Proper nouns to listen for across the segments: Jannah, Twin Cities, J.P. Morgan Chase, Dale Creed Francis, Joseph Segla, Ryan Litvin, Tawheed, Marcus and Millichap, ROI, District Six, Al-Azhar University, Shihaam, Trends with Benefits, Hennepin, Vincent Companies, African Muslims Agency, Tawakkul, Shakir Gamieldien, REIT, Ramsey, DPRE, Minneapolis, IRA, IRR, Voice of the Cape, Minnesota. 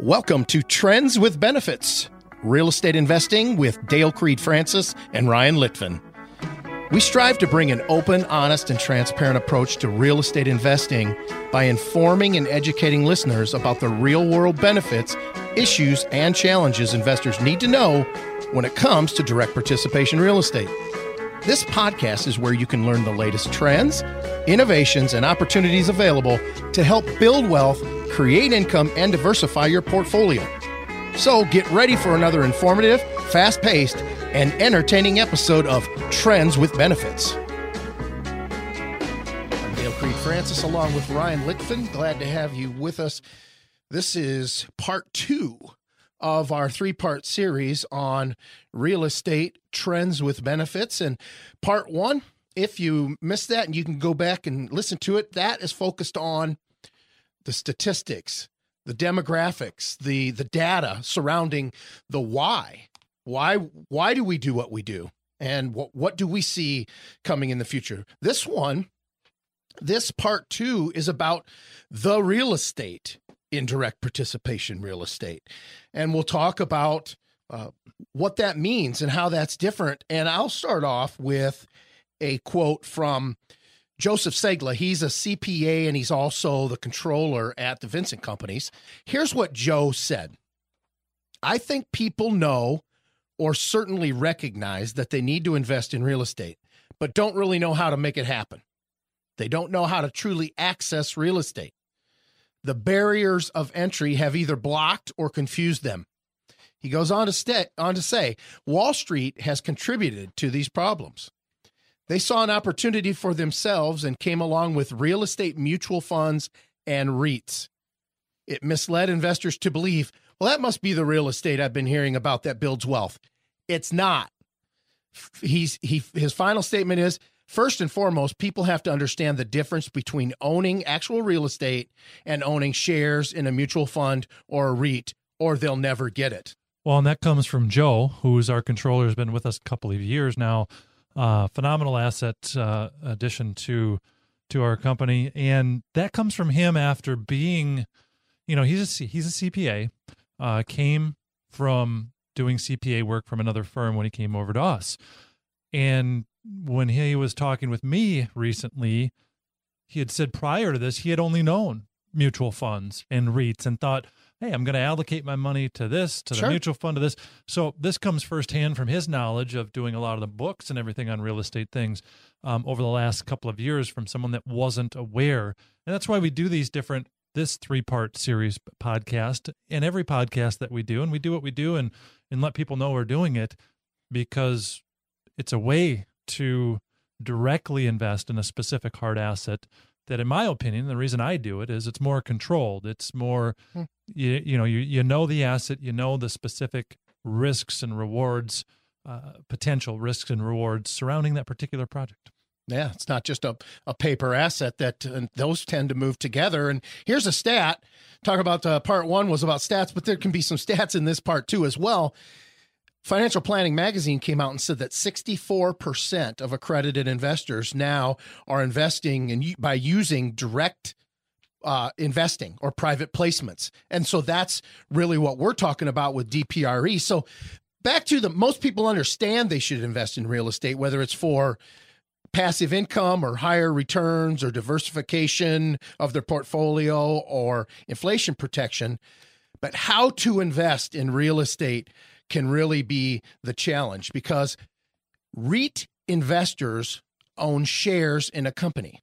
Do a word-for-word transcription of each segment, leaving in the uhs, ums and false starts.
Welcome to Trends with Benefits, real estate investing with Dale Creed Francis and Ryan Litvin. We strive to bring an open, honest, and transparent approach to real estate investing by informing and educating listeners about the real-world benefits, issues, and challenges investors need to know when it comes to direct participation real estate. This podcast is where you can learn the latest trends, innovations, and opportunities available to help build wealth, create income, and diversify your portfolio. So get ready for another informative, fast-paced, and entertaining episode of Trends with Benefits. I'm Dale Creed Francis along with Ryan Litvin. Glad to have you with us. This is part two of our three-part series on real estate trends with benefits. And part one, if you missed that and you can go back and listen to it, that is focused on the statistics, the demographics, the the data surrounding the why. Why why do we do what we do? And what, what do we see coming in the future? This one, this part two is about the real estate in direct participation real estate. And we'll talk about uh, what that means and how that's different. And I'll start off with a quote from Joseph Segla. He's a C P A, and he's also the controller at the Vincent Companies. Here's what Joe said. I think people know or certainly recognize that they need to invest in real estate, but don't really know how to make it happen. They don't know how to truly access real estate. The barriers of entry have either blocked or confused them. He goes on to, st- on to say, Wall Street has contributed to these problems. They saw an opportunity for themselves and came along with real estate mutual funds and REITs. It misled investors to believe, well, that must be the real estate I've been hearing about that builds wealth. It's not. He's, he, his final statement is, first and foremost, people have to understand the difference between owning actual real estate and owning shares in a mutual fund or a REIT, or they'll never get it. Well, and that comes from Joe, who's our controller, has been with us a couple of years now. Uh, phenomenal asset uh, addition to to our company. And that comes from him after being, you know, he's a, he's a C P A, uh, came from doing C P A work from another firm when he came over to us. And when he was talking with me recently, he had said prior to this, he had only known mutual funds and REITs and thought, hey, I'm going to allocate my money to this, to the sure. mutual fund, to this. So this comes firsthand from his knowledge of doing a lot of the books and everything on real estate things um, over the last couple of years from someone that wasn't aware. And that's why we do these different, this three-part series podcast and every podcast that we do. And we do what we do and and let people know we're doing it because it's a way to directly invest in a specific hard asset that, in my opinion, the reason I do it is it's more controlled. It's more, hmm. you, you know, you you know the asset, you know the specific risks and rewards, uh, potential risks and rewards surrounding that particular project. Yeah, it's not just a, a paper asset that uh, those tend to move together. And here's a stat. Talk about uh, part one was about stats, but there can be some stats in this part too as well. Financial Planning Magazine came out and said that sixty-four percent of accredited investors now are investing in, by using direct uh, investing or private placements. And so that's really what we're talking about with D P R E. So back to the most people understand they should invest in real estate, whether it's for passive income or higher returns or diversification of their portfolio or inflation protection. But how to invest in real estate can really be the challenge because REIT investors own shares in a company.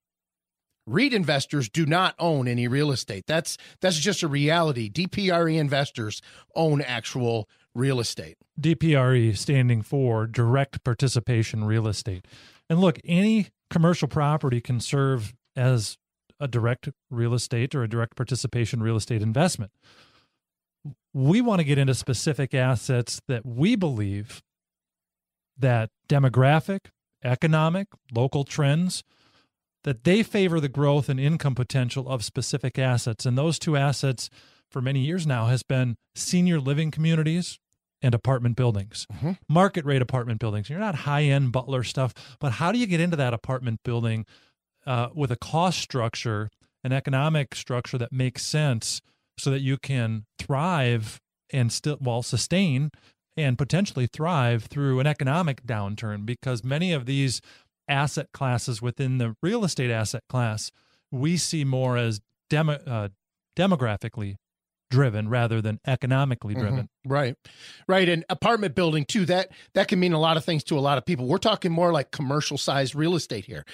REIT investors do not own any real estate. That's that's just a reality. D P R E investors own actual real estate. D P R E standing for direct participation real estate. And look, any commercial property can serve as a direct real estate or a direct participation real estate investment. We want to get into specific assets that we believe that demographic, economic, local trends, that they favor the growth and income potential of specific assets. And those two assets for many years now has been senior living communities and apartment buildings, mm-hmm. market rate apartment buildings. You're not high-end Butler stuff, but how do you get into that apartment building uh, with a cost structure, an economic structure that makes sense so that you can thrive and still, well, sustain and potentially thrive through an economic downturn, because many of these asset classes within the real estate asset class, we see more as demo, uh, demographically driven rather than economically driven. Mm-hmm. Right. Right. And apartment building too, that, that can mean a lot of things to a lot of people. We're talking more like commercial sized real estate here.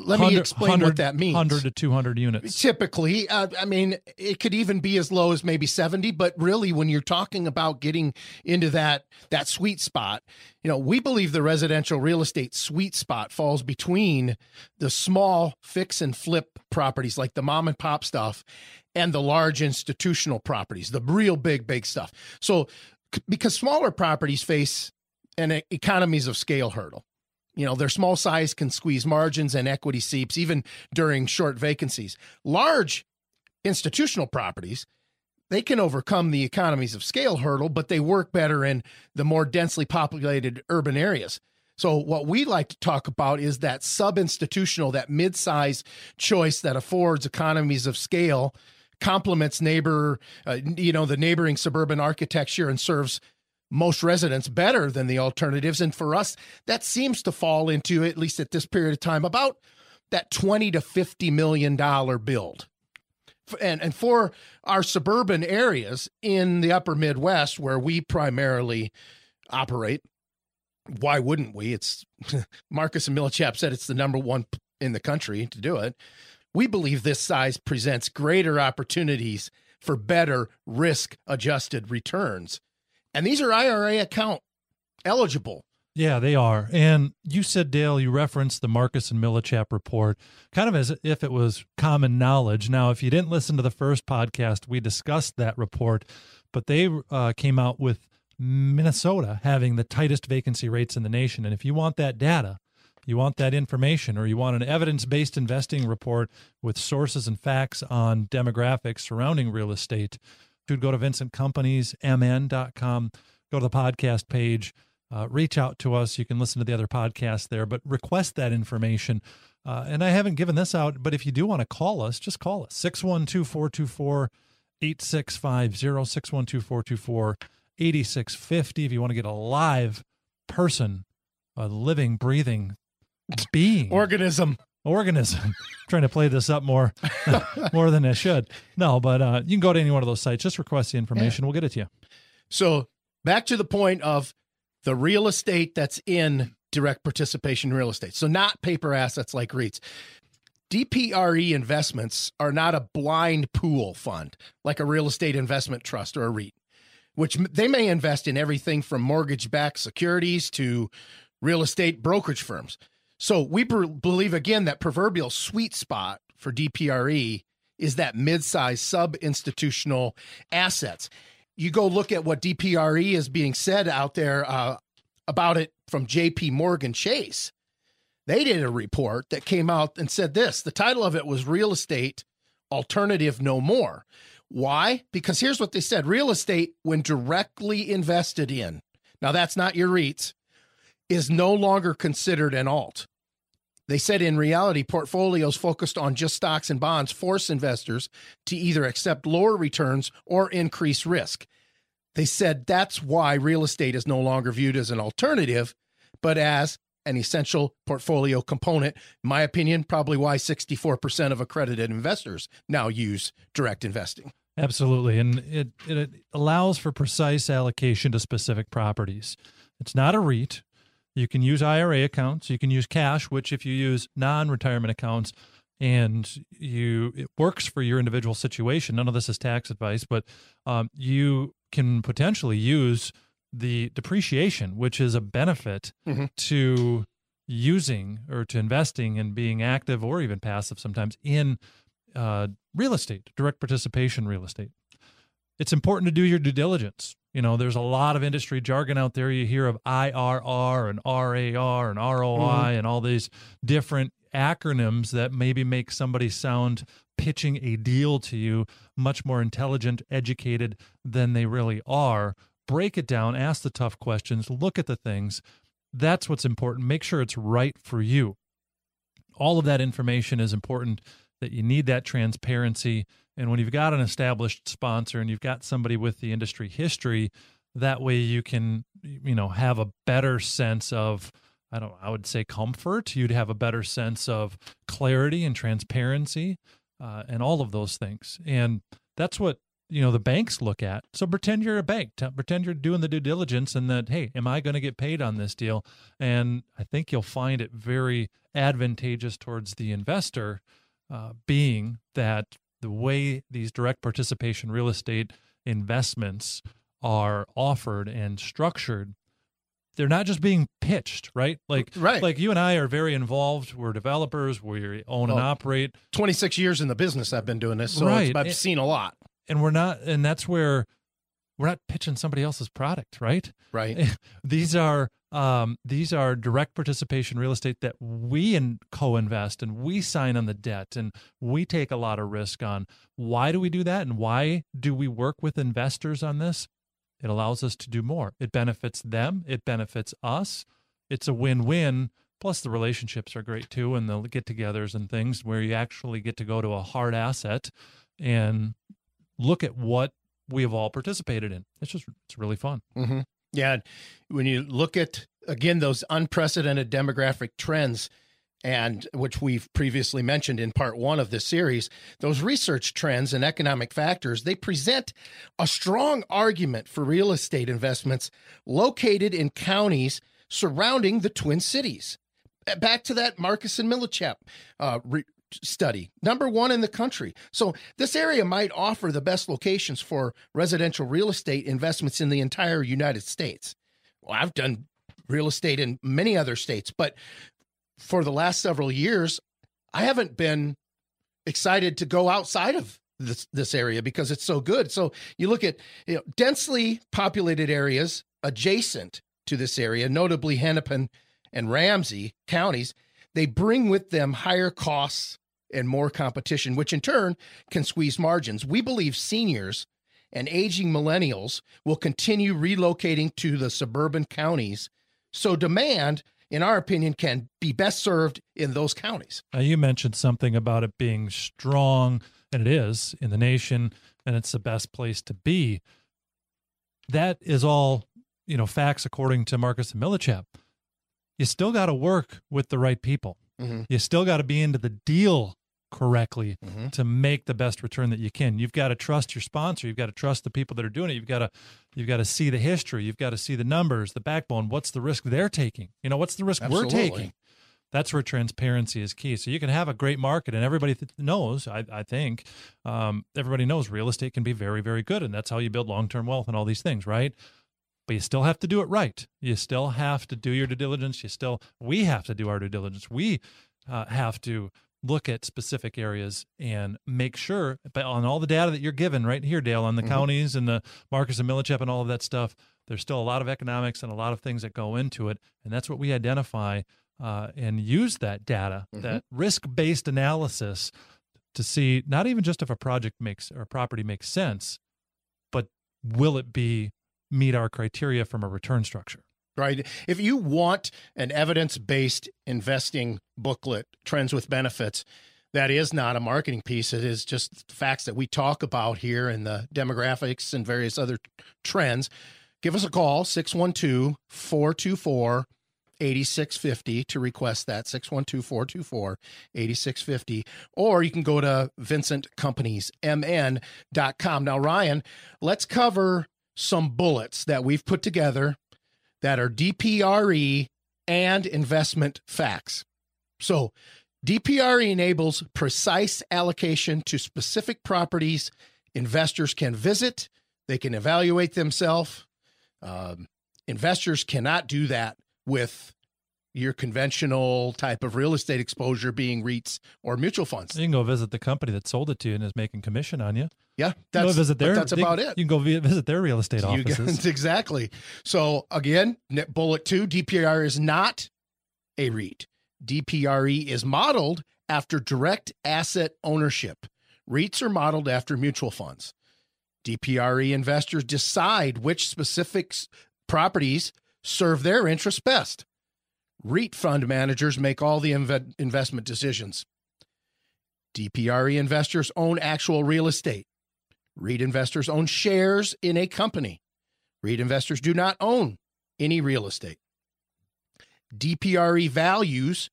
Let me explain what that means. one hundred to two hundred units. Typically, uh, I mean, it could even be as low as maybe seventy, but really when you're talking about getting into that that sweet spot, you know, we believe the residential real estate sweet spot falls between the small fix and flip properties like the mom and pop stuff and the large institutional properties, the real big, big stuff. So because smaller properties face an economies of scale hurdle. You know, their small size can squeeze margins and equity seeps, even during short vacancies. Large institutional properties, they can overcome the economies of scale hurdle, but they work better in the more densely populated urban areas. So what we like to talk about is that sub-institutional, that mid-size choice that affords economies of scale, complements neighbor, uh, you know, the neighboring suburban architecture and serves most residents better than the alternatives. And for us, that seems to fall into, at least at this period of time, about that twenty to fifty million dollars build. And, and for our suburban areas in the upper Midwest, where we primarily operate, why wouldn't we? It's Marcus and Millichap said it's the number one in the country to do it. We believe this size presents greater opportunities for better risk-adjusted returns. And these are I R A account eligible. Yeah, they are. And you said, Dale, you referenced the Marcus and Millichap report kind of as if it was common knowledge. Now, if you didn't listen to the first podcast, we discussed that report, but they uh, came out with Minnesota having the tightest vacancy rates in the nation. And if you want that data, you want that information, or you want an evidence-based investing report with sources and facts on demographics surrounding real estate, go to Vincent Companies, M N dot com, go to the podcast page, uh, reach out to us. You can listen to the other podcasts there, but request that information. Uh, and I haven't given this out, but if you do want to call us, just call us. six one two, four two four, eight six five zero, six one two, four two four, eight six five zero. If you want to get a live person, a living, breathing being. Organism. Organism. Trying to play this up more more than I should. No, but uh, you can go to any one of those sites. Just request the information. Yeah. We'll get it to you. So back to the point of the real estate that's in direct participation real estate. So not paper assets like REITs. D P R E investments are not a blind pool fund like a real estate investment trust or a REIT, which they may invest in everything from mortgage-backed securities to real estate brokerage firms. So we believe, again, that proverbial sweet spot for D P R E is that mid-sized sub-institutional assets. You go look at what D P R E is being said out there uh, about it from J P. Morgan Chase. They did a report that came out and said this. The title of it was Real Estate Alternative No More. Why? Because here's what they said. Real estate, when directly invested in, now that's not your REITs, is no longer considered an alt. They said in reality, portfolios focused on just stocks and bonds force investors to either accept lower returns or increase risk. They said that's why real estate is no longer viewed as an alternative, but as an essential portfolio component. In my opinion, probably why sixty-four percent of accredited investors now use direct investing. Absolutely. And it, it allows for precise allocation to specific properties. It's not a REIT. You can use I R A accounts, you can use cash, which if you use non-retirement accounts and you it works for your individual situation, none of this is tax advice, but um, you can potentially use the depreciation, which is a benefit mm-hmm. to using or to investing and being active or even passive sometimes in uh, real estate, direct participation real estate. It's important to do your due diligence. You know, there's a lot of industry jargon out there. You hear of I R R and R A R and R O I mm-hmm. and all these different acronyms that maybe make somebody sound pitching a deal to you much more intelligent, educated than they really are. Break it down, ask the tough questions, look at the things. That's what's important. Make sure it's right for you. All of that information is important, that you need that transparency And when you've got an established sponsor and you've got somebody with the industry history, that way you can, you know, have a better sense of, I don't, I would say comfort. You'd have a better sense of clarity and transparency, uh, and all of those things. And that's what, you know, the banks look at. So pretend you're a bank. T- pretend you're doing the due diligence and that, hey, am I going to get paid on this deal? And I think you'll find it very advantageous towards the investor, uh, being that the way these direct participation real estate investments are offered and structured, they're not just being pitched, right? Like, right. like you and I are very involved. We're developers. We own well, and operate. twenty-six years in the business I've been doing this, so right. I've seen a lot. And we're not, and that's where we're not pitching somebody else's product, right? Right. These are um, these are direct participation real estate that we in, co-invest and we sign on the debt and we take a lot of risk on. Why do we do that? And why do we work with investors on this? It allows us to do more. It benefits them. It benefits us. It's a win-win. Plus, the relationships are great, too, and the get-togethers and things where you actually get to go to a hard asset and look at what we have all participated in. It's just, it's really fun. Mm-hmm. Yeah. When you look at, again, those unprecedented demographic trends, and which we've previously mentioned in part one of this series, those research trends and economic factors, they present a strong argument for real estate investments located in counties surrounding the Twin Cities. Back to that Marcus and Millichap uh, re- study, number one in the country. So this area might offer the best locations for residential real estate investments in the entire United States. Well, I've done real estate in many other states, but for the last several years, I haven't been excited to go outside of this, this area because it's so good. So you look at, you know, densely populated areas adjacent to this area, notably Hennepin and Ramsey counties, they bring with them higher costs and more competition, which in turn can squeeze margins. We believe seniors and aging millennials will continue relocating to the suburban counties, so demand, in our opinion, can be best served in those counties. Now, you mentioned something about it being strong, and it is, in the nation, and it's the best place to be. That is all, you know, facts according to Marcus and Millichap. You still got to work with the right people. Mm-hmm. You still got to be into the deal correctly mm-hmm. to make the best return that you can. You've got to trust your sponsor. You've got to trust the people that are doing it. You've got to, you've got to see the history. You've got to see the numbers, the backbone. What's the risk they're taking? You know, what's the risk Absolutely. We're taking? That's where transparency is key. So you can have a great market, and everybody th- knows, I, I think, um, everybody knows real estate can be very, very good, and that's how you build long-term wealth and all these things, right? But you still have to do it right. You still have to do your due diligence. You still, we have to do our due diligence. We uh, have to look at specific areas and make sure, but on all the data that you're given right here, Dale, on the mm-hmm. counties and the Marcus and Millichap and all of that stuff, there's still a lot of economics and a lot of things that go into it. And that's what we identify uh, and use that data, mm-hmm. that risk-based analysis to see not even just if a project makes or a property makes sense, but will it be meet our criteria from a return structure. Right. If you want an evidence-based investing booklet, Trends with Benefits, that is not a marketing piece. It is just facts that we talk about here and the demographics and various other trends. Give us a call, six one two, four two four, eight six five zero to request that, six one two, four two four, eight six five zero. Or you can go to vincent companies m n dot com. Now, Ryan, let's cover some bullets that we've put together that are D P R E and investment facts. So D P R E enables precise allocation to specific properties investors can visit. They can evaluate themselves. Um, investors cannot do that with your conventional type of real estate exposure being REITs or mutual funds. You can go visit the company that sold it to you and is making commission on you. Yeah, that's, visit their, that's they, about it. You can go visit their real estate offices. You, exactly. So again, bullet two, D P R is not a REIT. D P R E is modeled after direct asset ownership. REITs are modeled after mutual funds. D P R E investors decide which specific properties serve their interests best. REIT fund managers make all the inv- investment decisions. D P R E investors own actual real estate. REIT investors own shares in a company. REIT investors do not own any real estate. D P R E values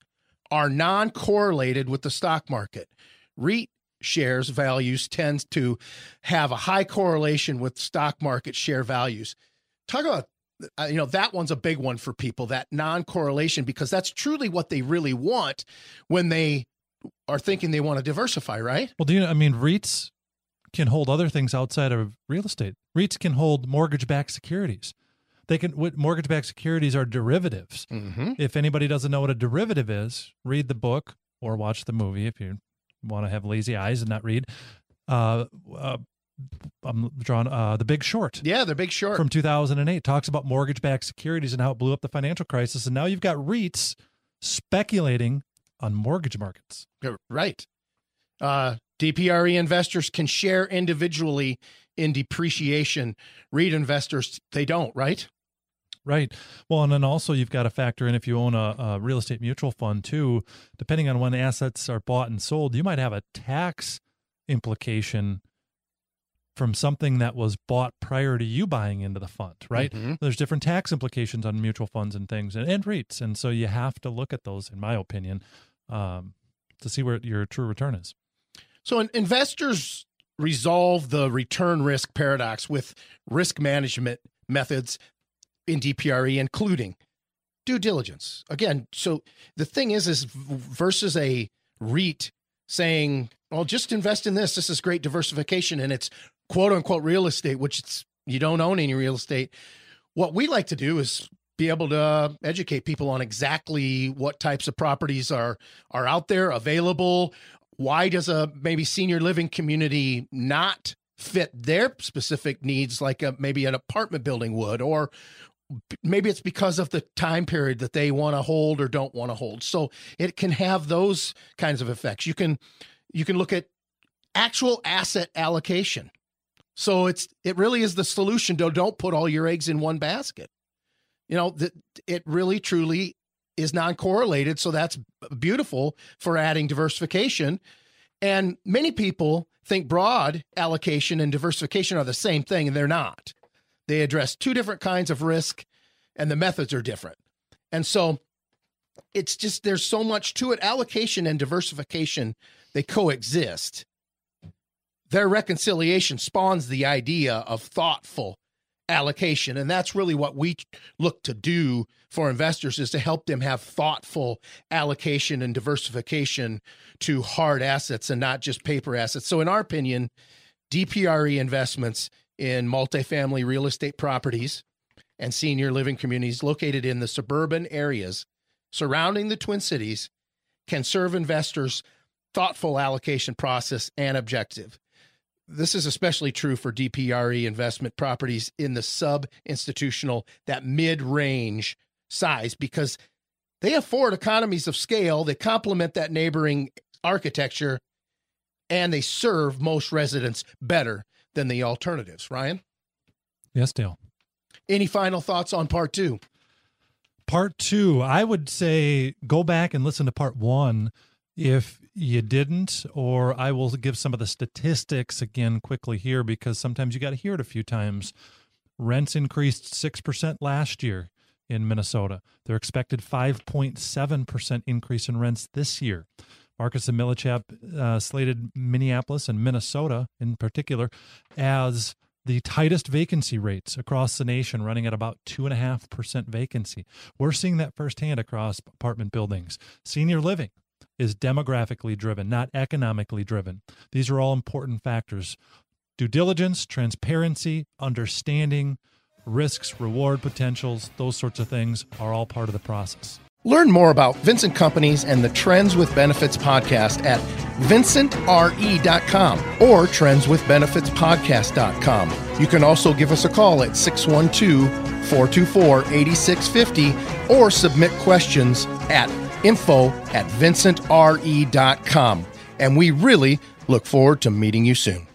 are non-correlated with the stock market. REIT shares values tend to have a high correlation with stock market share values. Talk about, you know, that one's a big one for people, that non-correlation, because that's truly what they really want when they are thinking they want to diversify, right? Well, do you know, I mean, REITs can hold other things outside of real estate. REITs can hold mortgage-backed securities. They can, mortgage-backed securities are derivatives. Mm-hmm. If anybody doesn't know what a derivative is, read the book or watch the movie if you want to have lazy eyes and not read. Uh, uh, I'm drawing uh, The Big Short. Yeah, The Big Short. From two thousand eight. Talks about mortgage-backed securities and how it blew up the financial crisis. And now you've got REITs speculating on mortgage markets. Right. Uh, D P R E investors can share individually in depreciation. REIT investors, they don't, right? Right. Well, and then also you've got to factor in if you own a, a real estate mutual fund too, depending on when assets are bought and sold, you might have a tax implication from something that was bought prior to you buying into the fund, right? Mm-hmm. There's different tax implications on mutual funds and things and, and REITs. And so you have to look at those, in my opinion, um, to see where your true return is. So an investors resolve the return risk paradox with risk management methods in D P R E, including due diligence. Again, so the thing is, is versus a REIT saying, well, just invest in this. This is great diversification. And it's quote unquote real estate, which it's, you don't own any real estate. What we like to do is be able to educate people on exactly what types of properties are, are out there available. Why does a maybe senior living community not fit their specific needs like a, maybe an apartment building would, or maybe it's because of the time period that they want to hold or don't want to hold. So it can have those kinds of effects. You can, you can look at actual asset allocation. So it's, it really is the solution to don't put all your eggs in one basket. You know, that it really truly is non-correlated. So that's beautiful for adding diversification. And many people think broad allocation and diversification are the same thing, and they're not. They address two different kinds of risk, and the methods are different. And so it's just, there's so much to it. Allocation and diversification, they coexist. Their reconciliation spawns the idea of thoughtful allocation. And that's really what we look to do for investors, is to help them have thoughtful allocation and diversification to hard assets and not just paper assets. So in our opinion, D P R E investments in multifamily real estate properties and senior living communities located in the suburban areas surrounding the Twin Cities can serve investors' thoughtful allocation process and objective. This is especially true for D P R E investment properties in the sub-institutional, that mid-range size, because they afford economies of scale, they complement that neighboring architecture, and they serve most residents better than the alternatives. Ryan? Yes, Dale. Any final thoughts on part two? Part two, I would say go back and listen to part one if you didn't, or I will give some of the statistics again quickly here, because sometimes you got to hear it a few times. Rents increased six percent last year in Minnesota. They're expected five point seven percent increase in rents this year. Marcus and Millichap uh, slated Minneapolis and Minnesota in particular as the tightest vacancy rates across the nation, running at about two point five percent vacancy. We're seeing that firsthand across apartment buildings. Senior living is demographically driven, not economically driven. These are all important factors. Due diligence, transparency, understanding, risks, reward potentials, those sorts of things are all part of the process. Learn more about Vincent Companies and the Trends with Benefits podcast at vincent r e dot com or trends with benefits podcast dot com. You can also give us a call at six one two, four two four, eight six five zero or submit questions at info at vincent r e dot com. And we really look forward to meeting you soon.